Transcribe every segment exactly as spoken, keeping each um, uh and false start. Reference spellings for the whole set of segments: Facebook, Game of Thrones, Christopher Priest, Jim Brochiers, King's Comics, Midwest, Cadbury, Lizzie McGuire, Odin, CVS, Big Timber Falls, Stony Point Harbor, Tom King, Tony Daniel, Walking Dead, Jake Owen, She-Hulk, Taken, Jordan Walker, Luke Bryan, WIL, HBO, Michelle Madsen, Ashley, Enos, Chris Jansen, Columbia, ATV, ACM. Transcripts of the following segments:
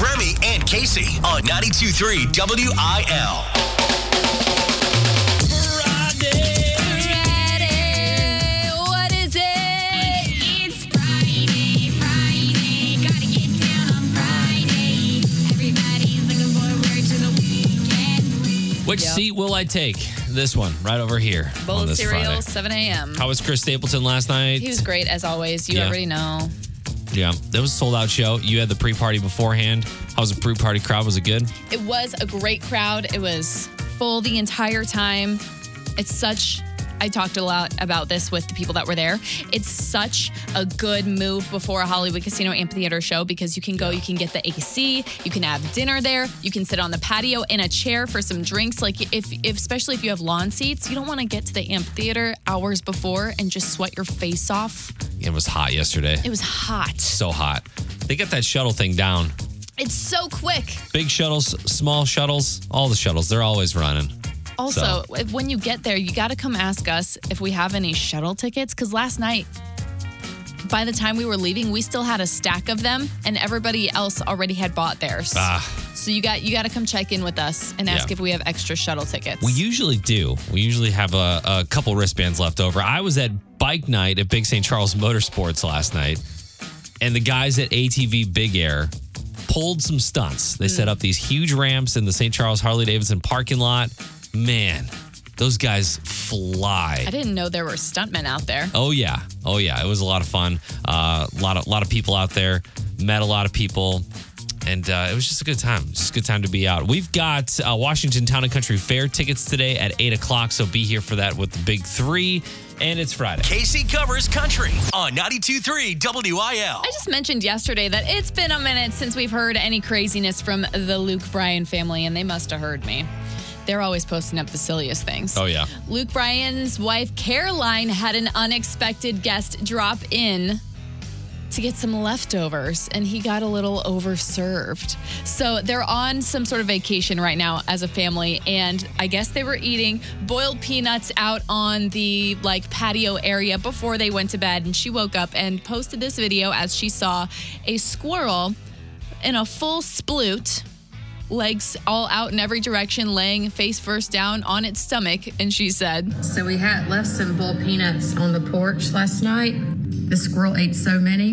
with Remy and Casey on ninety-two point three W I L. Friday. Friday. What is it? It's Friday, Friday. Gotta get down on Friday. Everybody's looking forward to the weekend. Which yep. seat will I take? This one, right over here. Bowl of cereal, Friday. seven a.m. How was Chris Stapleton last night? He was great, as always. You yeah. already know. Yeah, that was a sold-out show. You had the pre-party beforehand. How was the pre-party crowd? Was it good? It was a great crowd. It was full the entire time. It's such... I talked a lot about this with the people that were there. It's such a good move before a Hollywood Casino Amphitheater show because you can go, you can get the A C, you can have dinner there, you can sit on the patio in a chair for some drinks. Like if, if especially if you have lawn seats, you don't want to get to the amphitheater hours before and just sweat your face off. It was hot yesterday. It was hot. So hot. They got that shuttle thing down. It's so quick. Big shuttles, small shuttles, all the shuttles, they're always running. Also, so. When you get there, you got to come ask us if we have any shuttle tickets. Because last night, by the time we were leaving, we still had a stack of them, and everybody else already had bought theirs. Ah. So you got you got to come check in with us and ask yeah. if we have extra shuttle tickets. We usually do. We usually have a, a couple wristbands left over. I was at bike night at Big Saint Charles Motorsports last night, and the guys at A T V Big Air pulled some stunts. They mm. set up these huge ramps in the Saint Charles Harley-Davidson parking lot. Man, those guys fly. I didn't know there were stuntmen out there. Oh, yeah. Oh, yeah. It was a lot of fun. Uh, a lot of, lot of people out there. Met a lot of people. And uh, it was just a good time. Just a good time to be out. We've got uh, Washington Town and Country Fair tickets today at eight o'clock. So be here for that with the big three. And it's Friday. Casey covers country on ninety-two point three W I L. I just mentioned yesterday that it's been a minute since we've heard any craziness from the Luke Bryan family. And they must have heard me. They're always posting up the silliest things. Oh, yeah. Luke Bryan's wife, Caroline, had an unexpected guest drop in to get some leftovers, and he got a little overserved. So they're on some sort of vacation right now as a family, and I guess they were eating boiled peanuts out on the like patio area before they went to bed, and she woke up and posted this video as she saw a squirrel in a full sploot, legs all out in every direction, laying face first down on its stomach. And she said, so we had left some boiled peanuts on the porch last night. The squirrel ate so many.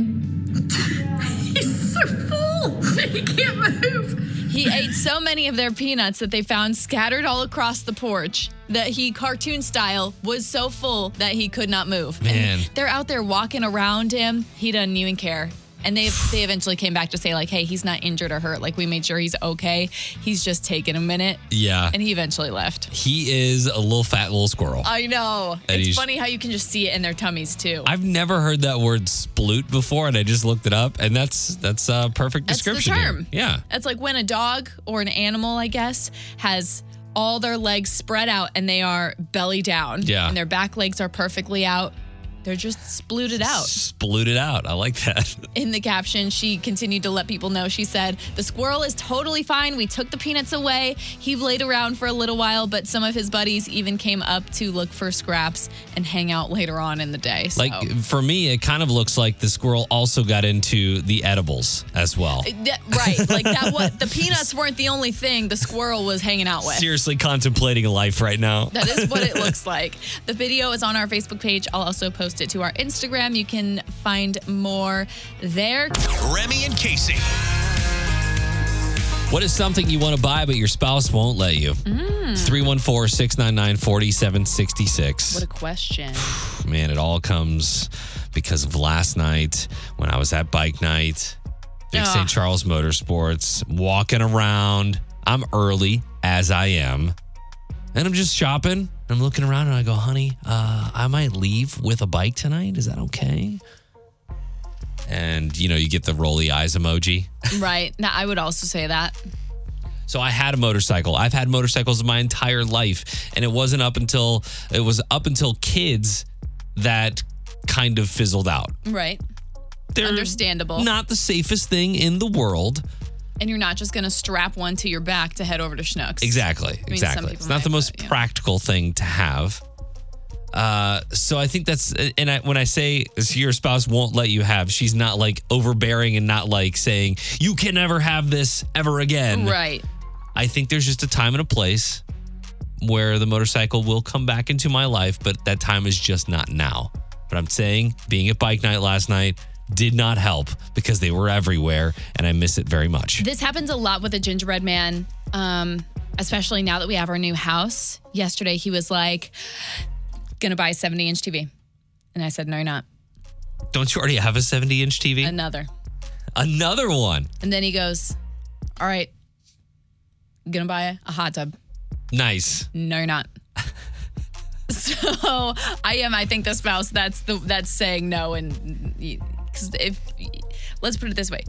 He's so full. He can't move. He ate so many of their peanuts that they found scattered all across the porch that he, cartoon style, was so full that he could not move. Man. And they're out there walking around him. He doesn't even care. And they they eventually came back to say, like, hey, he's not injured or hurt. Like, we made sure he's okay. He's just taking a minute. Yeah. And he eventually left. He is a little fat little squirrel. I know. And it's funny how you can just see it in their tummies, too. I've never heard that word sploot before, and I just looked it up, and that's that's a perfect description. That's the term. Here. Yeah. That's like when a dog or an animal, I guess, has all their legs spread out, and they are belly down. Yeah. And their back legs are perfectly out. They're just splooted out. Splooted out. I like that. In the caption, she continued to let people know. She said, the squirrel is totally fine. We took the peanuts away. He laid around for a little while, but some of his buddies even came up to look for scraps and hang out later on in the day. So. Like, for me, it kind of looks like the squirrel also got into the edibles as well. That, right. Like, that. What, the peanuts weren't the only thing the squirrel was hanging out with. Seriously contemplating life right now. That is what it looks like. The video is on our Facebook page. I'll also post it to our Instagram. You can find more there. Remy and Casey. What is something you want to buy but your spouse won't let you? Mm. three one four, six nine nine, four seven six six. What a question. Man, it all comes because of last night when I was at bike night, Big Saint Charles Motorsports, walking around. I'm early, as I am. And I'm just shopping. I'm looking around and I go, honey, uh, I might leave with a bike tonight. Is that okay? And, you know, you get the rolly eyes emoji. Right. Now, I would also say that. So I had a motorcycle. I've had motorcycles my entire life. And it wasn't up until, it was up until kids that kind of fizzled out. Right. They're understandable. Not the safest thing in the world. And you're not just going to strap one to your back to head over to Schnucks. Exactly. I mean, exactly. It's not the most practical thing to have. Uh, so I think that's, and I, when I say your spouse won't let you have, she's not like overbearing and not like saying you can never have this ever again. Right. I think there's just a time and a place where the motorcycle will come back into my life, but that time is just not now. But I'm saying being at bike night last night did not help because they were everywhere and I miss it very much. This happens a lot with a gingerbread man, um, especially now that we have our new house. Yesterday he was like, gonna buy a seventy inch T V. And I said, no, you're not. Don't you already have a seventy inch T V? Another. Another one. And then he goes, all right, I'm gonna buy a hot tub. Nice. No, you're not. So I am, I think the spouse, that's the that's saying no. And because if, let's put it this way,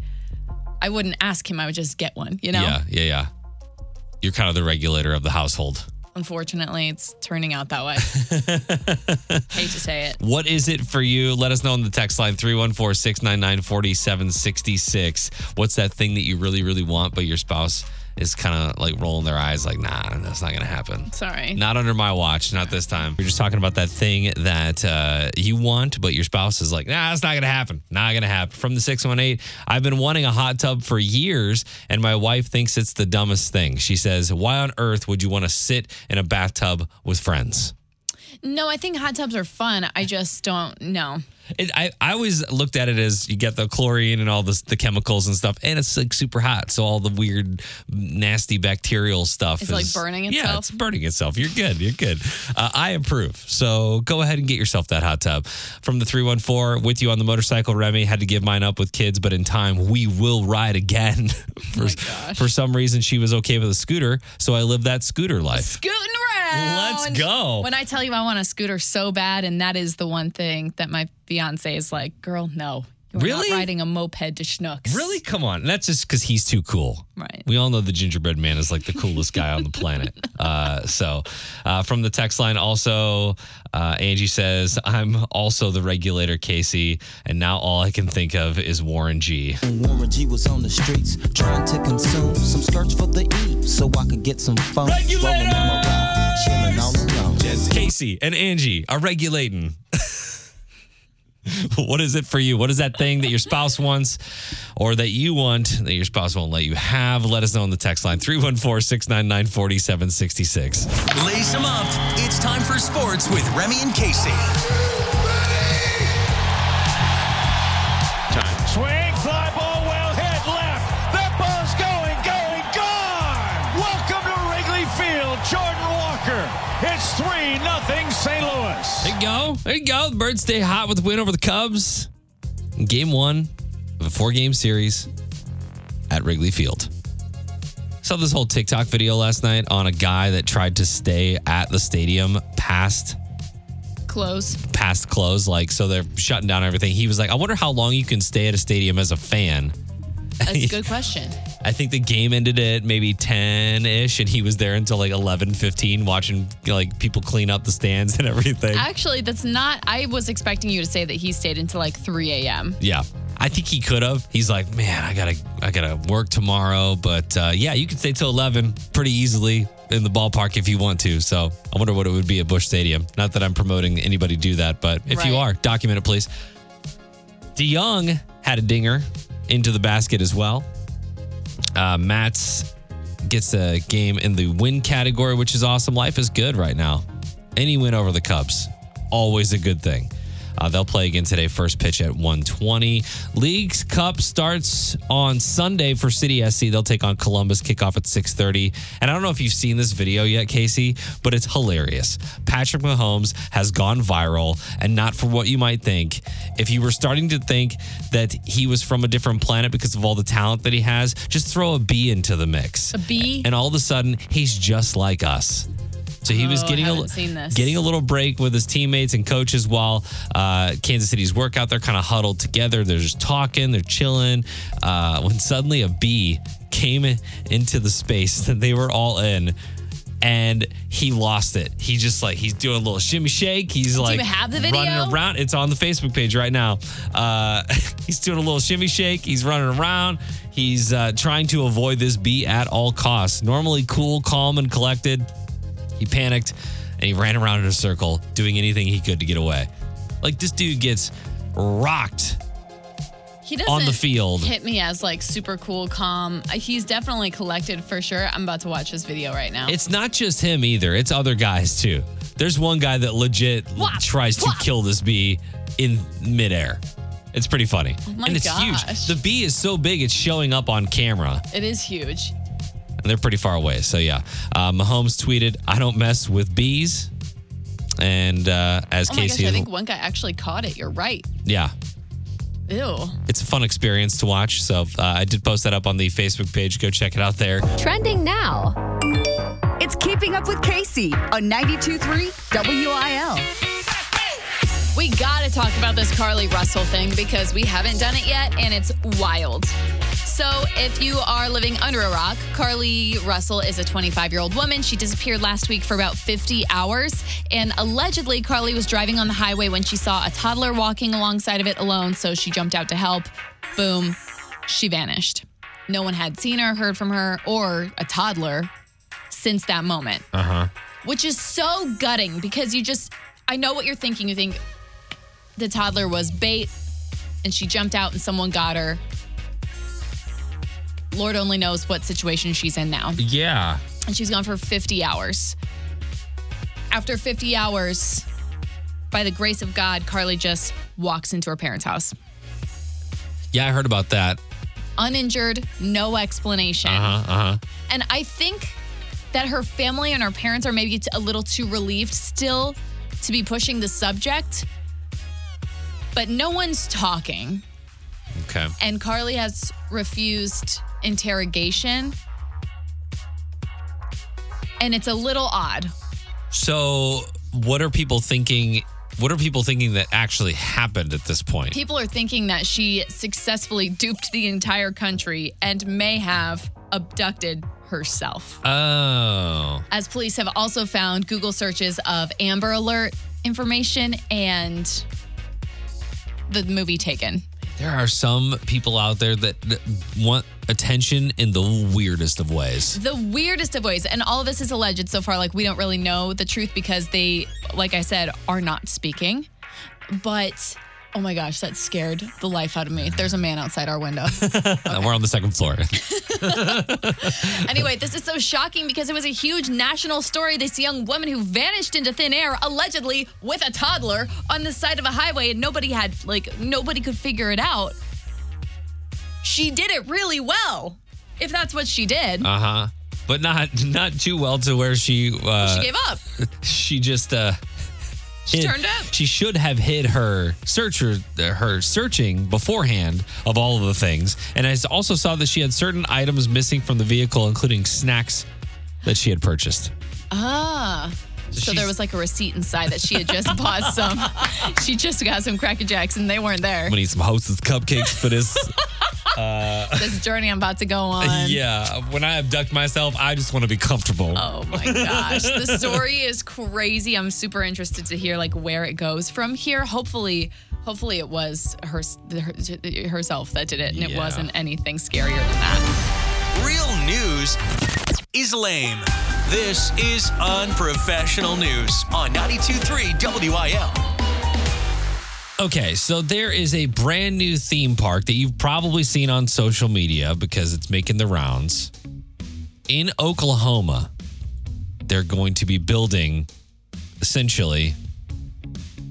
I wouldn't ask him, I would just get one, you know? Yeah, yeah, yeah. You're kind of the regulator of the household. Unfortunately, it's turning out that way. Hate to say it. What is it for you? Let us know on the text line, three one four, six nine nine, four seven six six. What's that thing that you really, really want, but your spouse is kind of like rolling their eyes like, nah, that's not going to happen. Sorry. Not under my watch. Not this time. We're just talking about that thing that uh, you want, but your spouse is like, nah, that's not going to happen. Not going to happen. From the six one eight, I've been wanting a hot tub for years, and my wife thinks it's the dumbest thing. She says, why on earth would you want to sit in a bathtub with friends? No, I think hot tubs are fun. I just don't know. It, I, I always looked at it as you get the chlorine and all this, the chemicals and stuff, and it's like super hot. So all the weird, nasty bacterial stuff it's is like burning itself. Yeah, it's burning itself. You're good. You're good. Uh, I approve. So go ahead and get yourself that hot tub. From the three one four, with you on the motorcycle, Remy, had to give mine up with kids, but in time, we will ride again. for, oh my gosh. For some reason, she was okay with a scooter, so I lived that scooter life. Scooting around. Let's go. When I tell you I want a scooter so bad, and that is the one thing that my fiance is like, girl, no. You're really? Not riding a moped to Schnucks. Really? Come on. That's just because he's too cool. Right. We all know the gingerbread man is like the coolest guy on the planet. Uh, so uh, from the text line also, uh, Angie says, I'm also the regulator, Casey, and now all I can think of is Warren G. And Warren G was on the streets trying to consume some skirts for the E so I could get some fun. Regulators! Casey and Angie are regulating. What is it for you? What is that thing that your spouse wants or that you want that your spouse won't let you have? Let us know on the text line, three one four, six nine nine, four seven six six. Lace them up. It's time for sports with Remy and Casey. Time. Swing, fly ball, well hit left. That ball's going, going, gone. Welcome to Wrigley Field, Jordan Walker. It's three nothing Saint Louis. There you go. There you go. The Birds stay hot with the win over the Cubs. Game one of a four-game series at Wrigley Field. Saw this whole TikTok video last night on a guy that tried to stay at the stadium past close. Past close. Like, so they're shutting down everything. He was like, I wonder how long you can stay at a stadium as a fan. That's a good question. I think the game ended at maybe ten-ish, and he was there until like eleven fifteen watching like people clean up the stands and everything. Actually, that's not... I was expecting you to say that he stayed until like three a.m. Yeah. I think he could have. He's like, man, I gotta I gotta work tomorrow, but uh, yeah, you can stay till eleven pretty easily in the ballpark if you want to. So I wonder what it would be at Busch Stadium. Not that I'm promoting anybody do that, but if right. you are, document it, please. DeJong had a dinger into the basket as well. Uh, Mats gets a game in the win category, which is awesome. Life is good right now. Any win over the Cubs, always a good thing. Uh, they'll play again today, first pitch at one twenty. League's Cup starts on Sunday for City S C. They'll take on Columbus, kickoff at six thirty. And I don't know if you've seen this video yet, Casey, but it's hilarious. Patrick Mahomes has gone viral, and not for what you might think. If you were starting to think that he was from a different planet because of all the talent that he has, just throw a bee into the mix. A bee? And all of a sudden, he's just like us. So he was oh, getting a getting a little break with his teammates and coaches while uh, Kansas City's workout. They're kind of huddled together. They're just talking. They're chilling. Uh, when suddenly a bee came into the space that they were all in, and he lost it. He just like he's doing a little shimmy shake. He's like Do you have the video? Running around. It's on the Facebook page right now. Uh, he's doing a little shimmy shake. He's running around. He's uh, trying to avoid this bee at all costs. Normally cool, calm, and collected. He panicked and he ran around in a circle doing anything he could to get away. Like, this dude gets rocked. He doesn't on the field. Hit me as like super cool, calm. He's definitely collected for sure. I'm about to watch this video right now. It's not just him either. It's other guys too. There's one guy that legit whop, tries whop. to kill this bee in midair. It's pretty funny. Oh my and it's gosh. huge. The bee is so big, it's showing up on camera. It is huge. And they're pretty far away. So yeah, uh, Mahomes tweeted, "I don't mess with bees." And uh, as oh my Casey, gosh, I think one guy actually caught it. You're right. Yeah. Ew. It's a fun experience to watch. So uh, I did post that up on the Facebook page. Go check it out there. Trending now. It's Keeping Up with Casey on ninety-two point three W I L. We got to talk about this Carlee Russell thing because we haven't done it yet and it's wild. So if you are living under a rock, Carlee Russell is a twenty-five-year-old woman. She disappeared last week for about fifty hours. And allegedly, Carlee was driving on the highway when she saw a toddler walking alongside of it alone. So she jumped out to help. Boom. She vanished. No one had seen her, heard from her, or a toddler since that moment. Uh-huh. Which is so gutting because you just, I know what you're thinking. You think the toddler was bait and she jumped out and someone got her. Lord only knows what situation she's in now. Yeah. And she's gone for fifty hours. After fifty hours, by the grace of God, Carlee just walks into her parents' house. Yeah, I heard about that. Uninjured, no explanation. Uh-huh, uh-huh. And I think that her family and her parents are maybe a little too relieved still to be pushing the subject. But no one's talking. Okay. And Carlee has refused interrogation. And it's a little odd. So what are people thinking? What are people thinking that actually happened at this point? People are thinking that she successfully duped the entire country and may have abducted herself. Oh. As police have also found Google searches of Amber Alert information and the movie Taken. There are some people out there that, that want attention in the weirdest of ways. The weirdest of ways. And all of this is alleged so far. Like, we don't really know the truth because they, like I said, are not speaking. But, oh my gosh, that scared the life out of me. There's a man outside our window. Okay. We're on the second floor. Anyway, this is so shocking because it was a huge national story. This young woman who vanished into thin air, allegedly with a toddler on the side of a highway, and nobody had, like, nobody could figure it out. She did it really well, if that's what she did. Uh-huh. But not not too well to where she... Uh, she gave up. She just... Uh, She it, turned up. She should have hid her search or her searching beforehand of all of the things. And I also saw that she had certain items missing from the vehicle, including snacks that she had purchased. Ah. So, so there was like a receipt inside that she had just bought some. She just got some Cracker Jacks and they weren't there. I'm gonna eat some Hostess cupcakes for this. Uh, this journey I'm about to go on. Yeah. When I abduct myself, I just want to be comfortable. Oh, my gosh. The story is crazy. I'm super interested to hear, like, where it goes from here. Hopefully, hopefully it was her, her herself that did it, and yeah. It wasn't anything scarier than that. Real news is lame. This is Unprofessional News on ninety-two point three W I L. Okay, so there is a brand new theme park that you've probably seen on social media because it's making the rounds. In Oklahoma, they're going to be building, essentially,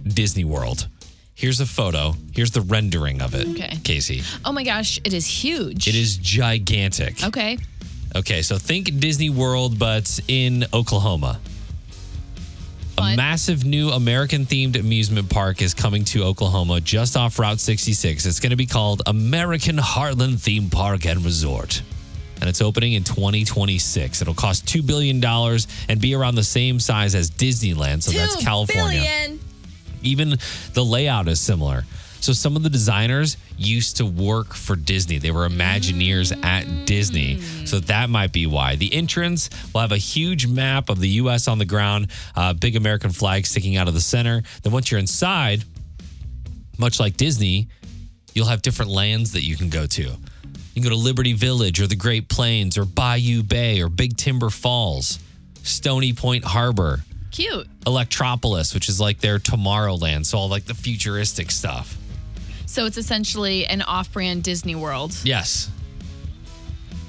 Disney World. Here's a photo. Here's the rendering of it, okay. Casey. Oh my gosh, it is huge. It is gigantic. Okay. Okay, so think Disney World, but in Oklahoma. A massive new American-themed amusement park is coming to Oklahoma just off Route sixty-six. It's going to be called American Heartland Theme Park and Resort, and it's opening in twenty twenty-six. It'll cost two billion dollars and be around the same size as Disneyland, so that's California. Billion. Even the layout is similar. So some of the designers used to work for Disney. They were Imagineers mm. at Disney. So that might be why. The entrance will have a huge map of the U S on the ground, uh, big American flag sticking out of the center. Then once you're inside, much like Disney, you'll have different lands that you can go to. You can go to Liberty Village or the Great Plains or Bayou Bay or Big Timber Falls, Stony Point Harbor. Cute. Electropolis, which is like their Tomorrowland. So all like the futuristic stuff. So it's essentially an off-brand Disney World. Yes.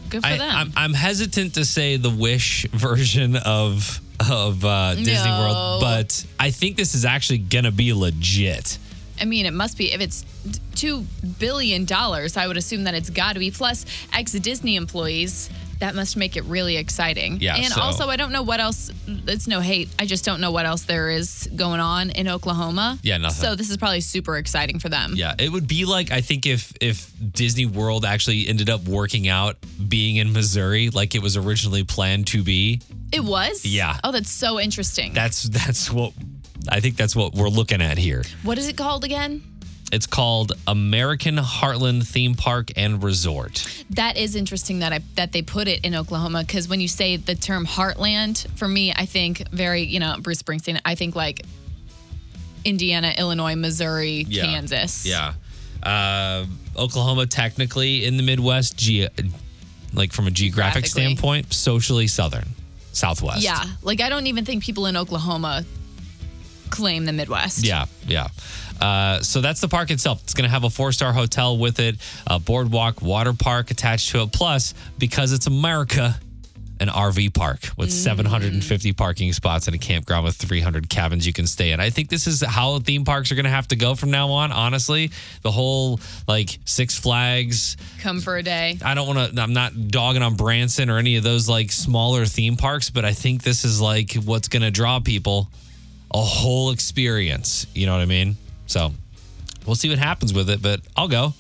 Good for I, them. I'm, I'm hesitant to say the Wish version of of uh, Disney no. World, but I think this is actually going to be legit. I mean, it must be. If it's two billion dollars, I would assume that it's got to be. Plus, ex-Disney employees, that must make it really exciting. Yeah, and so. also, I don't know what else. It's no hate. I just don't know what else there is going on in Oklahoma. Yeah, nothing. So this is probably super exciting for them. Yeah, it would be like, I think if if Disney World actually ended up working out being in Missouri like it was originally planned to be. It was? Yeah. Oh, that's so interesting. That's that's what... I think that's what we're looking at here. What is it called again? It's called American Heartland Theme Park and Resort. That is interesting that I that they put it in Oklahoma, because when you say the term heartland, for me, I think very, you know, Bruce Springsteen, I think like Indiana, Illinois, Missouri, yeah. Kansas. Yeah. Uh, Oklahoma technically in the Midwest, ge- like from a geographic standpoint, socially southern, southwest. Yeah. Like I don't even think people in Oklahoma claim the Midwest. Yeah, yeah. Uh, so that's the park itself. It's going to have a four-star hotel with it, a boardwalk, water park attached to it. Plus, because it's America, an R V park with mm. seven hundred fifty parking spots and a campground with three hundred cabins you can stay in. I think this is how theme parks are going to have to go from now on, honestly. The whole, like, Six Flags. Come for a day. I don't want to, I'm not dogging on Branson or any of those, like, smaller theme parks, but I think this is, like, what's going to draw people. A whole experience. You know what I mean? So we'll see what happens with it, but I'll go.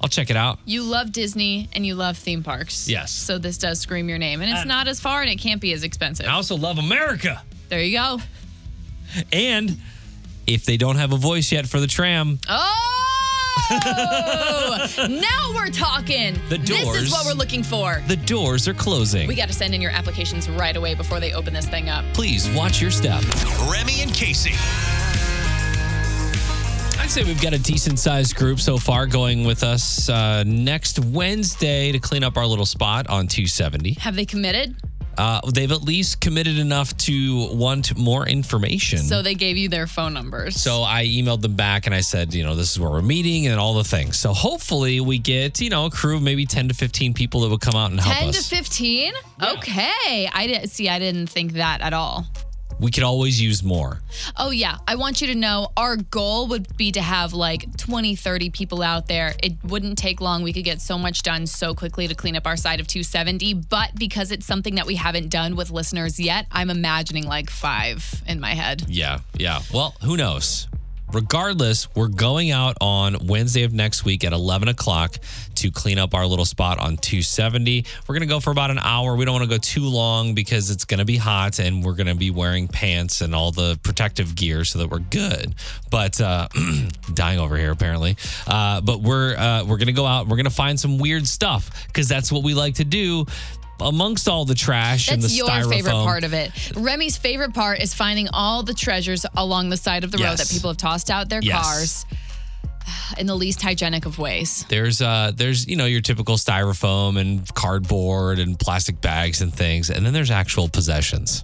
I'll check it out. You love Disney and you love theme parks. Yes. So this does scream your name. And it's uh, not as far and it can't be as expensive. I also love America. There you go. And if they don't have a voice yet for the tram. Oh! Now we're talking. The doors. This is what we're looking for. The doors are closing. We got to send in your applications right away before they open this thing up. Please watch your step. Remy and Casey. I'd say we've got a decent-sized group so far going with us uh, next Wednesday to clean up our little spot on two seventy. Have they committed? Uh, they've at least committed enough to want more information. So they gave you their phone numbers. So I emailed them back and I said, you know, this is where we're meeting and all the things. So hopefully we get, you know, a crew of maybe ten to fifteen people that will come out and help us. ten to fifteen? Yeah. Okay. I didn't see, I didn't think that at all. We could always use more. Oh, yeah. I want you to know our goal would be to have like twenty, thirty people out there. It wouldn't take long. We could get so much done so quickly to clean up our side of two seventy. But because it's something that we haven't done with listeners yet, I'm imagining like five in my head. Yeah, yeah. Well, who knows? Regardless, we're going out on Wednesday of next week at eleven o'clock to clean up our little spot on two seventy. We're going to go for about an hour. We don't want to go too long because it's going to be hot and we're going to be wearing pants and all the protective gear so that we're good. But uh, dying over here, apparently. Uh, but we're uh, we're going to go out. We're going to find some weird stuff because that's what we like to do. Amongst all the trash That's and the styrofoam. That's your favorite part of it. Remy's favorite part is finding all the treasures along the side of the yes. road that people have tossed out their yes. cars in the least hygienic of ways. There's, uh, there's you know, your typical styrofoam and cardboard and plastic bags and things. And then there's actual possessions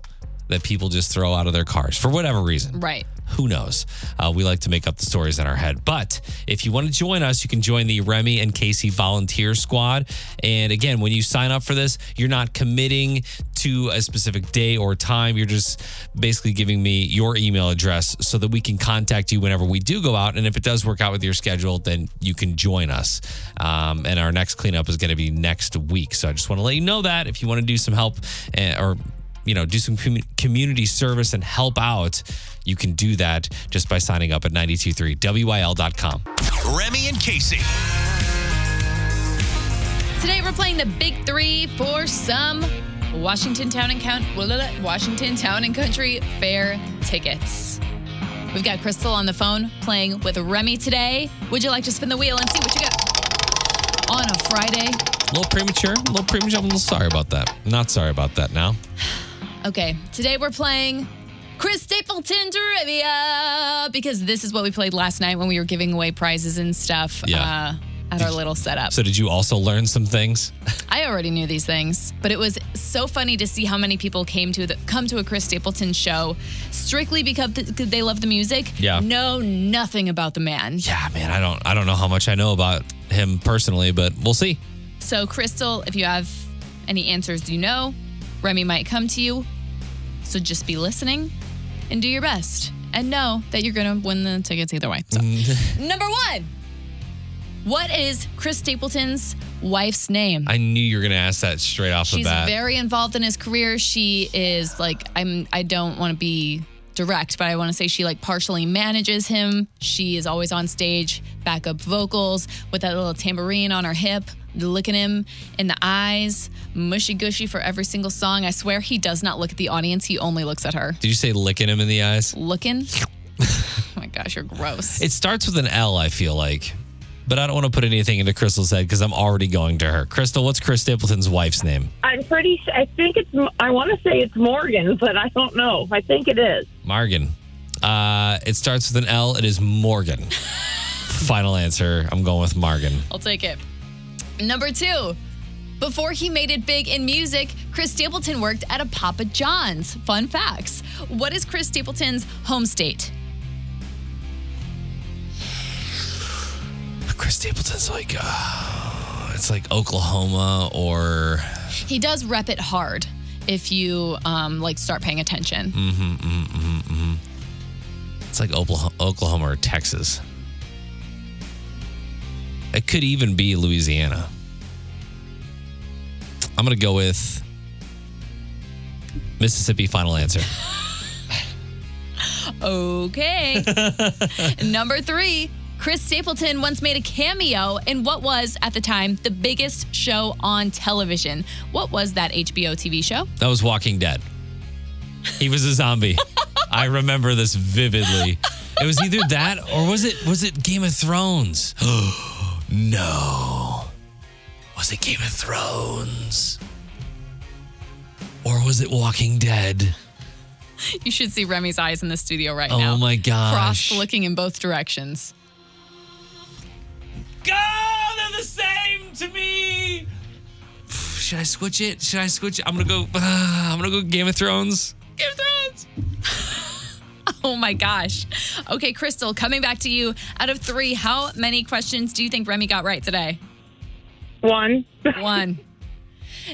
that people just throw out of their cars for whatever reason. Right. Who knows? Uh, we like to make up the stories in our head. But if you want to join us, you can join the Remy and Casey Volunteer Squad. And again, when you sign up for this, you're not committing to a specific day or time. You're just basically giving me your email address so that we can contact you whenever we do go out. And if it does work out with your schedule, then you can join us. Um, and our next cleanup is going to be next week. So I just want to let you know that if you want to do some help and, or you know, do some com- community service and help out, you can do that just by signing up at nine two three W I L dot com. Remy and Casey. Today we're playing the Big Three for some Washington Town and Count Washington Town and Country Fair tickets. We've got Crystal on the phone playing with Remy today. Would you like to spin the wheel and see what you got on a Friday? A little premature. A little premature. I'm a little sorry about that. Not sorry about that now. Okay, today we're playing Chris Stapleton trivia because this is what we played last night when we were giving away prizes and stuff. Yeah. Uh, at did our little setup. So did you also learn some things? I already knew these things, but it was so funny to see how many people came to the, come to a Chris Stapleton show strictly because they love the music. Yeah. Know nothing about the man. Yeah, man, I don't I don't know how much I know about him personally, but we'll see. So Crystal, if you have any answers, you know, Remy might come to you. So just be listening and do your best and know that you're going to win the tickets either way. So. Number one. What is Chris Stapleton's wife's name? I knew you were going to ask that straight off the bat. She's very involved in his career. She is like, I'm, I don't want to be direct, but I want to say she like partially manages him. She is always on stage, backup vocals with that little tambourine on her hip, looking him in the eyes, mushy gushy for every single song. I swear he does not look at the audience. He only looks at her. Did you say licking him in the eyes? Looking? Oh my gosh, you're gross. It starts with an L, I feel like. But I don't want to put anything into Crystal's head because I'm already going to her. Crystal, what's Chris Stapleton's wife's name? I'm pretty sure. I think it's, I want to say it's Morgan, but I don't know. I think it is. Morgan. Uh, it starts with an L. It is Morgan. Final answer. I'm going with Morgan. I'll take it. Number two. Before he made it big in music, Chris Stapleton worked at a Papa John's. Fun facts. What is Chris Stapleton's home state? Chris Stapleton's like, uh, it's like Oklahoma or... He does rep it hard if you, um, like, start paying attention. Mm-hmm, mm-hmm, mm-hmm. It's like Oklahoma or Texas. It could even be Louisiana. I'm going to go with Mississippi, final answer. Okay. Number three. Chris Stapleton once made a cameo in what was, at the time, the biggest show on television. What was that H B O T V show? That was Walking Dead. He was a zombie. I remember this vividly. It was either that or was it was it Game of Thrones? No. Was it Game of Thrones? Or was it Walking Dead? You should see Remy's eyes in the studio right oh now. Oh my gosh. Crossed looking in both directions. God, they're the same to me. Should I switch it? Should I switch it? I'm gonna go. Uh, I'm gonna go Game of Thrones. Game of Thrones. Oh my gosh. Okay, Crystal, coming back to you. Out of three, how many questions do you think Remy got right today? One. One.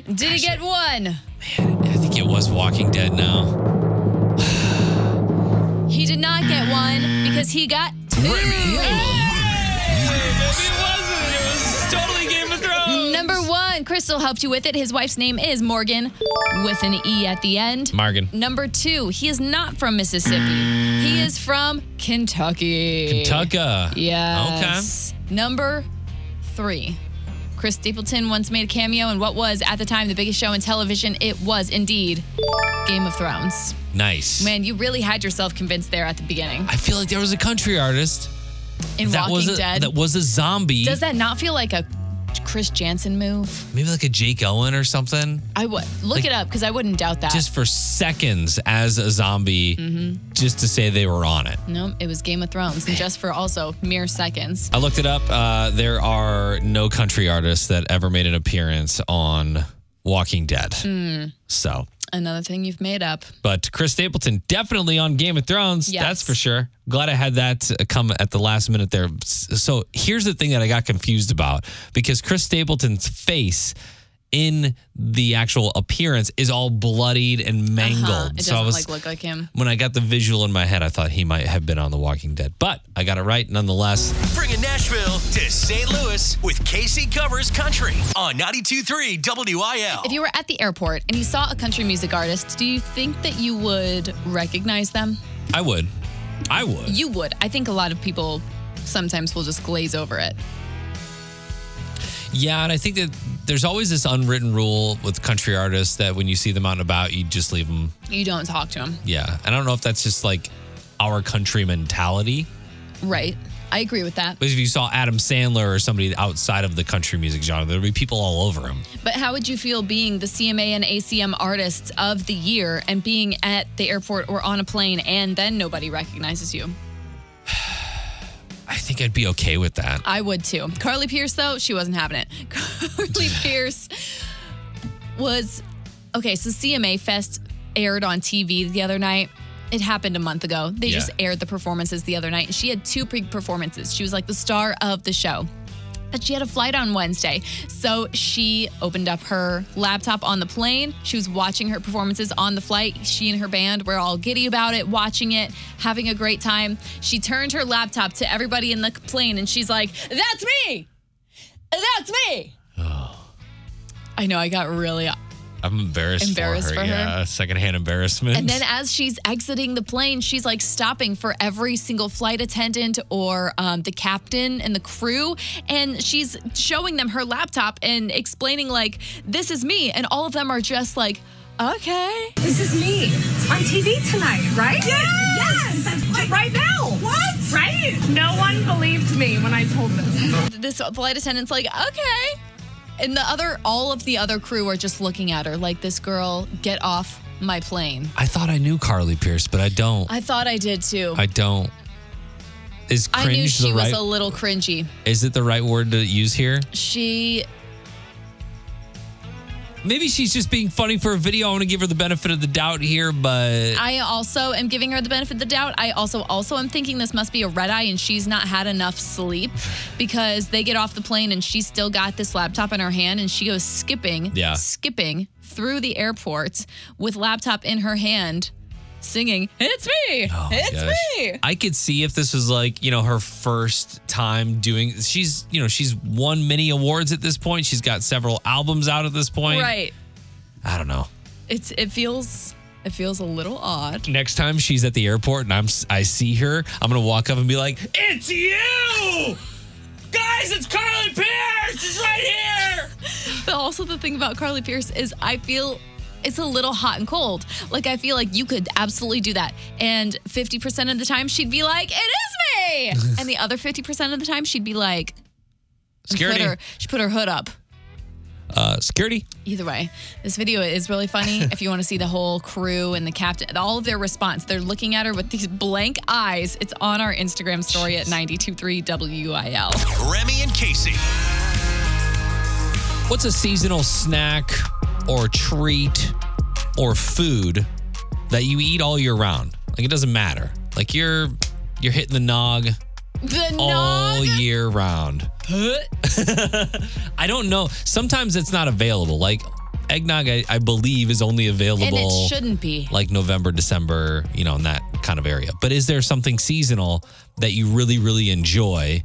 Did gosh, he get one? Man, I think it was Walking Dead. Now. He did not get one because he got two. Remy. Hey! Number one, Crystal helped you with it. His wife's name is Morgan with an E at the end. Morgan. Number two, he is not from Mississippi. He is from Kentucky. Kentucky. Yes. Okay. Number three, Chris Stapleton once made a cameo in what was, at the time, the biggest show on television. It was indeed Game of Thrones. Nice. Man, you really had yourself convinced there at the beginning. I feel like there was a country artist. In that Walking was a, Dead. That was a zombie. Does that not feel like a Chris Jansen move? Maybe like a Jake Owen or something? I would. Look like, it up because I wouldn't doubt that. Just for seconds as a zombie, mm-hmm. just to say they were on it. No, it was Game of Thrones. And just for also mere seconds. I looked it up. Uh, there are no country artists that ever made an appearance on Walking Dead. Mm. So. Another thing you've made up. But Chris Stapleton definitely on Game of Thrones. Yes. That's for sure. Glad I had that come at the last minute there. So here's the thing that I got confused about, because Chris Stapleton's face in the actual appearance is all bloodied and mangled. Uh-huh. It doesn't so I was, like, look like him. When I got the visual in my head, I thought he might have been on The Walking Dead. But I got it right nonetheless. Bringing Nashville to Saint Louis with K C Covers Country on ninety-two point three W I L. If you were at the airport and you saw a country music artist, do you think that you would recognize them? I would. I would. You would. I think a lot of people sometimes will just glaze over it. Yeah, and I think that there's always this unwritten rule with country artists that when you see them out and about, you just leave them. You don't talk to them. Yeah, and I don't know if that's just like our country mentality. Right, I agree with that. But if you saw Adam Sandler or somebody outside of the country music genre, there'd be people all over him. But how would you feel being the C M A and A C M artists of the year and being at the airport or on a plane and then nobody recognizes you? I think I'd be okay with that. I would too. Carly Pearce, though, she wasn't having it. Carly Pearce was, okay, so C M A Fest aired on T V the other night. It happened a month ago. They yeah. just aired the performances the other night, and she had two big performances. She was like the star of the show. But she had a flight on Wednesday, so she opened up her laptop on the plane. She was watching her performances on the flight. She and her band were all giddy about it, watching it, having a great time. She turned her laptop to everybody in the plane, and she's like, "That's me! That's me!" Oh. I know, I got really... I'm embarrassed, embarrassed for her. For yeah, her. Secondhand embarrassment. And then as she's exiting the plane, she's like stopping for every single flight attendant or um, the captain and the crew. And she's showing them her laptop and explaining like, this is me. And all of them are just like, okay. This is me on T V tonight, right? Yes! Yes! That's like, right now! What? Right? No one believed me when I told them. This flight attendant's like, okay. And the other, all of the other crew are just looking at her like, this girl, get off my plane. I thought I knew Carly Pearce, but I don't. I thought I did too. I don't. Is cringe I knew she the right, was a little cringy. Is it the right word to use here? She. Maybe she's just being funny for a video. I want to give her the benefit of the doubt here, but... I also am giving her the benefit of the doubt. I also also am thinking this must be a red eye and she's not had enough sleep because they get off the plane and she's still got this laptop in her hand and she goes skipping, yeah. skipping through the airport with laptop in her hand singing, it's me, oh it's gosh. me. I could see if this was like, you know, her first time doing, she's, you know, she's won many awards at this point. She's got several albums out at this point. Right. I don't know. It's, it feels, it feels a little odd. Next time she's at the airport and I'm, I see her, I'm going to walk up and be like, it's you guys, it's Carly Pearce. It's right here. But also the thing about Carly Pearce is I feel it's a little hot and cold. Like, I feel like you could absolutely do that. And fifty percent of the time, she'd be like, it is me. And the other fifty percent of the time, she'd be like, security. Put her, she put her hood up. Uh, security. Either way, this video is really funny. If you want to see the whole crew and the captain, all of their response, they're looking at her with these blank eyes. It's on our Instagram story Jeez. at nine two three W I L. Remy and Casey. What's a seasonal snack or treat or food that you eat all year round? Like, it doesn't matter. Like, you're you're hitting the nog the all nog? year round. I don't know. Sometimes it's not available. Like, eggnog, I, I believe, is only available. And it shouldn't be. Like, November, December, you know, in that kind of area. But is there something seasonal that you really, really enjoy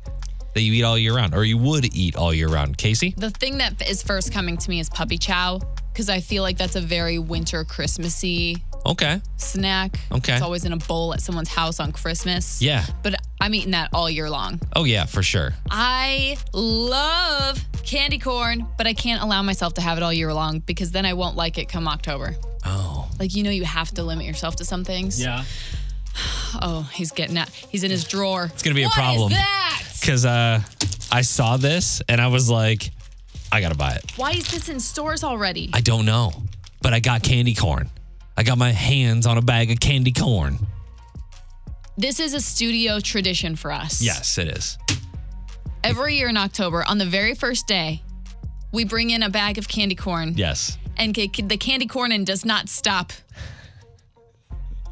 that you eat all year round or you would eat all year round? Casey? The thing that is first coming to me is puppy chow. Because I feel like that's a very winter Christmassy okay. snack. Okay. It's always in a bowl at someone's house on Christmas. Yeah. But I'm eating that all year long. Oh, yeah, for sure. I love candy corn, but I can't allow myself to have it all year long because then I won't like it come October. Oh. Like, you know, you have to limit yourself to some things. Yeah. Oh, he's getting out. He's in his drawer. It's going to be what a problem. What is that? Because uh, I saw this and I was like, I gotta buy it. Why is this in stores already? I don't know, but I got candy corn. I got my hands on a bag of candy corn. This is a studio tradition for us. Yes, it is. Every year in October, on the very first day, we bring in a bag of candy corn. Yes. And the candy corn does not stop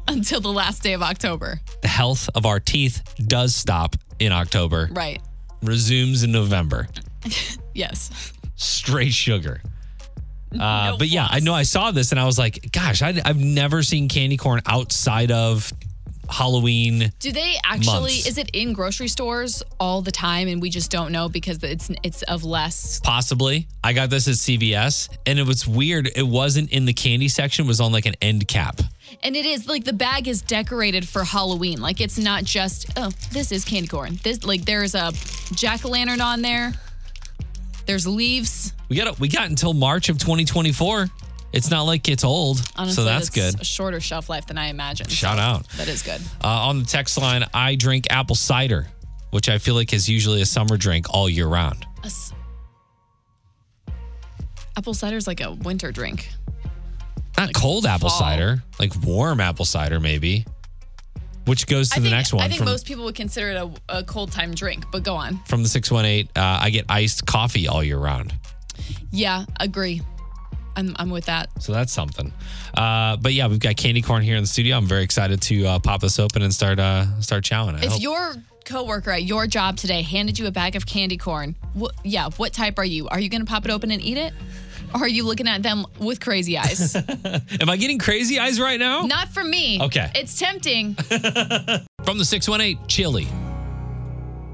until the last day of October. The health of our teeth does stop in October. Right. Resumes in November. Yes. Straight sugar. Uh, no but yeah, I know I saw this and I was like, gosh, I, I've never seen candy corn outside of Halloween. Do they actually, months. Is it in grocery stores all the time and we just don't know because it's it's of less? Possibly. I got this at C V S and it was weird. It wasn't in the candy section. It was on like an end cap. And it is like the bag is decorated for Halloween. Like it's not just, oh, this is candy corn. This like there's a jack-o'-lantern on there. There's leaves. We got we got until March of twenty twenty-four. It's not like it's old, honestly, so that's good. It's a shorter shelf life than I imagined. Shout so out. That is good. Uh, on the text line, I drink apple cider, which I feel like is usually a summer drink all year round. S- apple cider is like a winter drink. Not like cold fall. Apple cider, like warm apple cider maybe. Which goes to I the think, next one. I think from, most people would consider it a, a cold time drink, but go on. From the six one eight, uh, I get iced coffee all year round. Yeah, agree. I'm, I'm with that. So that's something. Uh, but yeah, we've got candy corn here in the studio. I'm very excited to uh, pop this open and start uh, start chowing. I if hope. Your coworker at your job today handed you a bag of candy corn, what, yeah, what type are you? Are you going to pop it open and eat it? Or are you looking at them with crazy eyes? Am I getting crazy eyes right now? Not from me. Okay. It's tempting. From the six one eight, chili.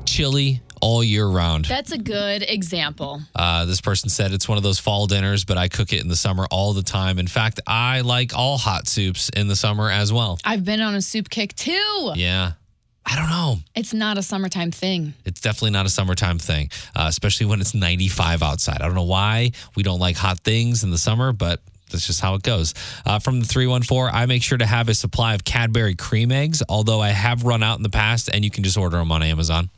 Chili all year round. That's a good example. Uh, this person said it's one of those fall dinners, but I cook it in the summer all the time. In fact, I like all hot soups in the summer as well. I've been on a soup kick too. Yeah. I don't know. It's not a summertime thing. It's definitely not a summertime thing, uh, especially when it's ninety-five outside. I don't know why we don't like hot things in the summer, but that's just how it goes. Uh, from the three one four, I make sure to have a supply of Cadbury cream eggs, although I have run out in the past, and you can just order them on Amazon.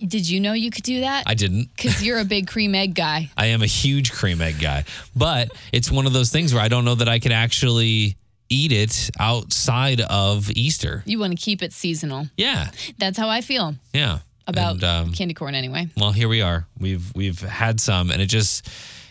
Did you know you could do that? I didn't. Because you're a big cream egg guy. I am a huge cream egg guy. But it's one of those things where I don't know that I could actually eat it outside of Easter. You want to keep it seasonal. Yeah. That's how I feel. Yeah. About and, um, candy corn anyway. Well, here we are. We've we've had some and it just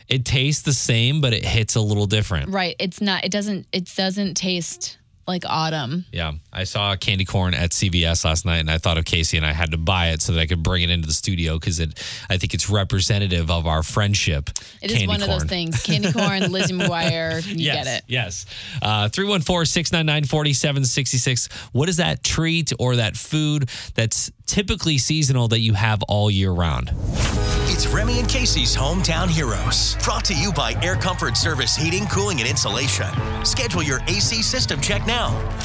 it tastes the same, but it hits a little different. Right. It's not it doesn't it doesn't taste like autumn. Yeah. I saw candy corn at C V S last night and I thought of Casey and I had to buy it so that I could bring it into the studio because it I think it's representative of our friendship. It is one corn. of those things. Candy corn, Lizzie McGuire, you yes, get it. Yes. Uh, three one four, six nine nine, four seven six six. What is that treat or that food that's typically seasonal that you have all year round? It's Remy and Casey's Hometown Heroes. Brought to you by Air Comfort Service Heating, Cooling, and Insulation. Schedule your A C system check now.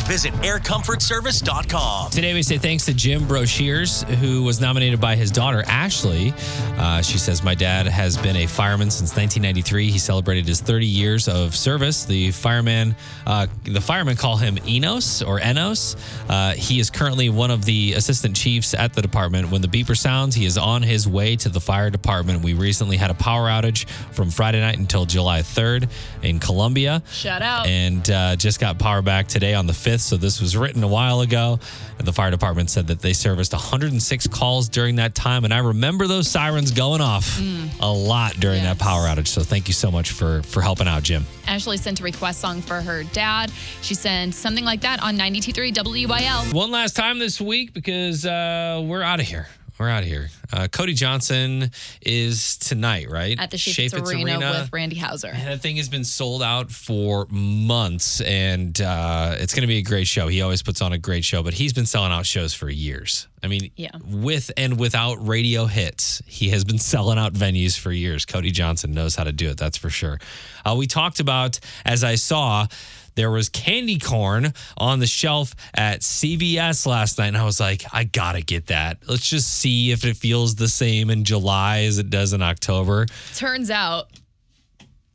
Visit air comfort service dot com. Today we say thanks to Jim Brochiers, who was nominated by his daughter, Ashley. Uh, she says, my dad has been a fireman since nineteen ninety-three. He celebrated his thirty years of service. The fireman, uh, the firemen call him Enos or Enos. Uh, he is currently one of the assistant chiefs at the department. When the beeper sounds, he is on his way to the fire department. We recently had a power outage from Friday night until July third in Columbia. Shout out. And uh, just got power back today on the fifth, so this was written a while ago. And the fire department said that they serviced one hundred six calls during that time, and I remember those sirens going off mm. a lot during yes. that power outage. So thank you so much for, for helping out, Jim. Ashley sent a request song for her dad. She sent something like that on ninety-two point three W Y L. One last time this week because uh, we're out of here. We're out of here. Uh, Cody Johnson is tonight, right? At the Shape Arena, Arena with Randy Hauser. And that thing has been sold out for months, and uh, it's going to be a great show. He always puts on a great show, but he's been selling out shows for years. I mean, yeah. with and without radio hits, he has been selling out venues for years. Cody Johnson knows how to do it, that's for sure. Uh, we talked about, as I saw, there was candy corn on the shelf at C V S last night, and I was like, I gotta get that. Let's just see if it feels the same in July as it does in October. Turns out,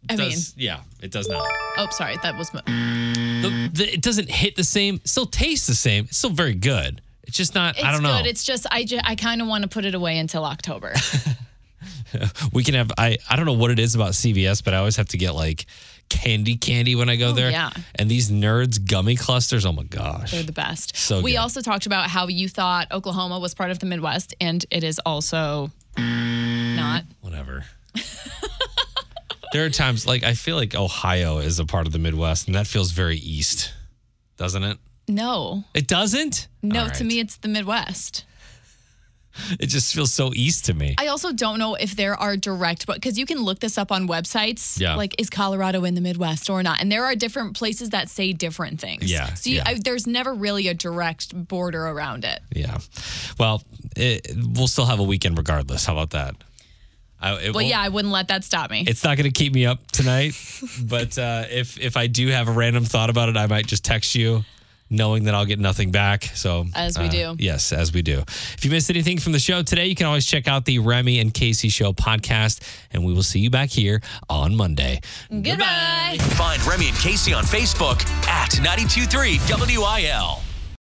I does, mean. Yeah, it does not. Oh, sorry, that was my... The, the, it doesn't hit the same, still tastes the same. It's still very good. It's just not, it's I don't good. know. It's good, it's just, I, just, I kind of want to put it away until October. We can have, I, I don't know what it is about C V S, but I always have to get like, candy candy when I go oh, there. Yeah. And these Nerds gummy clusters, oh my gosh. They're the best. So we good. also talked about how you thought Oklahoma was part of the Midwest, and it is also not. Whatever. There are times, like, I feel like Ohio is a part of the Midwest, and that feels very east, doesn't it? No. It doesn't? No, right. To me, it's the Midwest. It just feels so east to me. I also don't know if there are direct, but because you can look this up on websites, yeah. like is Colorado in the Midwest or not? And there are different places that say different things. Yeah. So you, yeah. I, there's never really a direct border around it. Yeah. Well, it, we'll still have a weekend regardless. How about that? I, well, yeah, I wouldn't let that stop me. It's not going to keep me up tonight, but uh, if if I do have a random thought about it, I might just text you. Knowing that I'll get nothing back. So As we do. Uh, yes, as we do. If you missed anything from the show today, you can always check out the Remy and Casey Show podcast, and we will see you back here on Monday. Goodbye. Goodbye. Find Remy and Casey on Facebook at ninety-two point three W I L.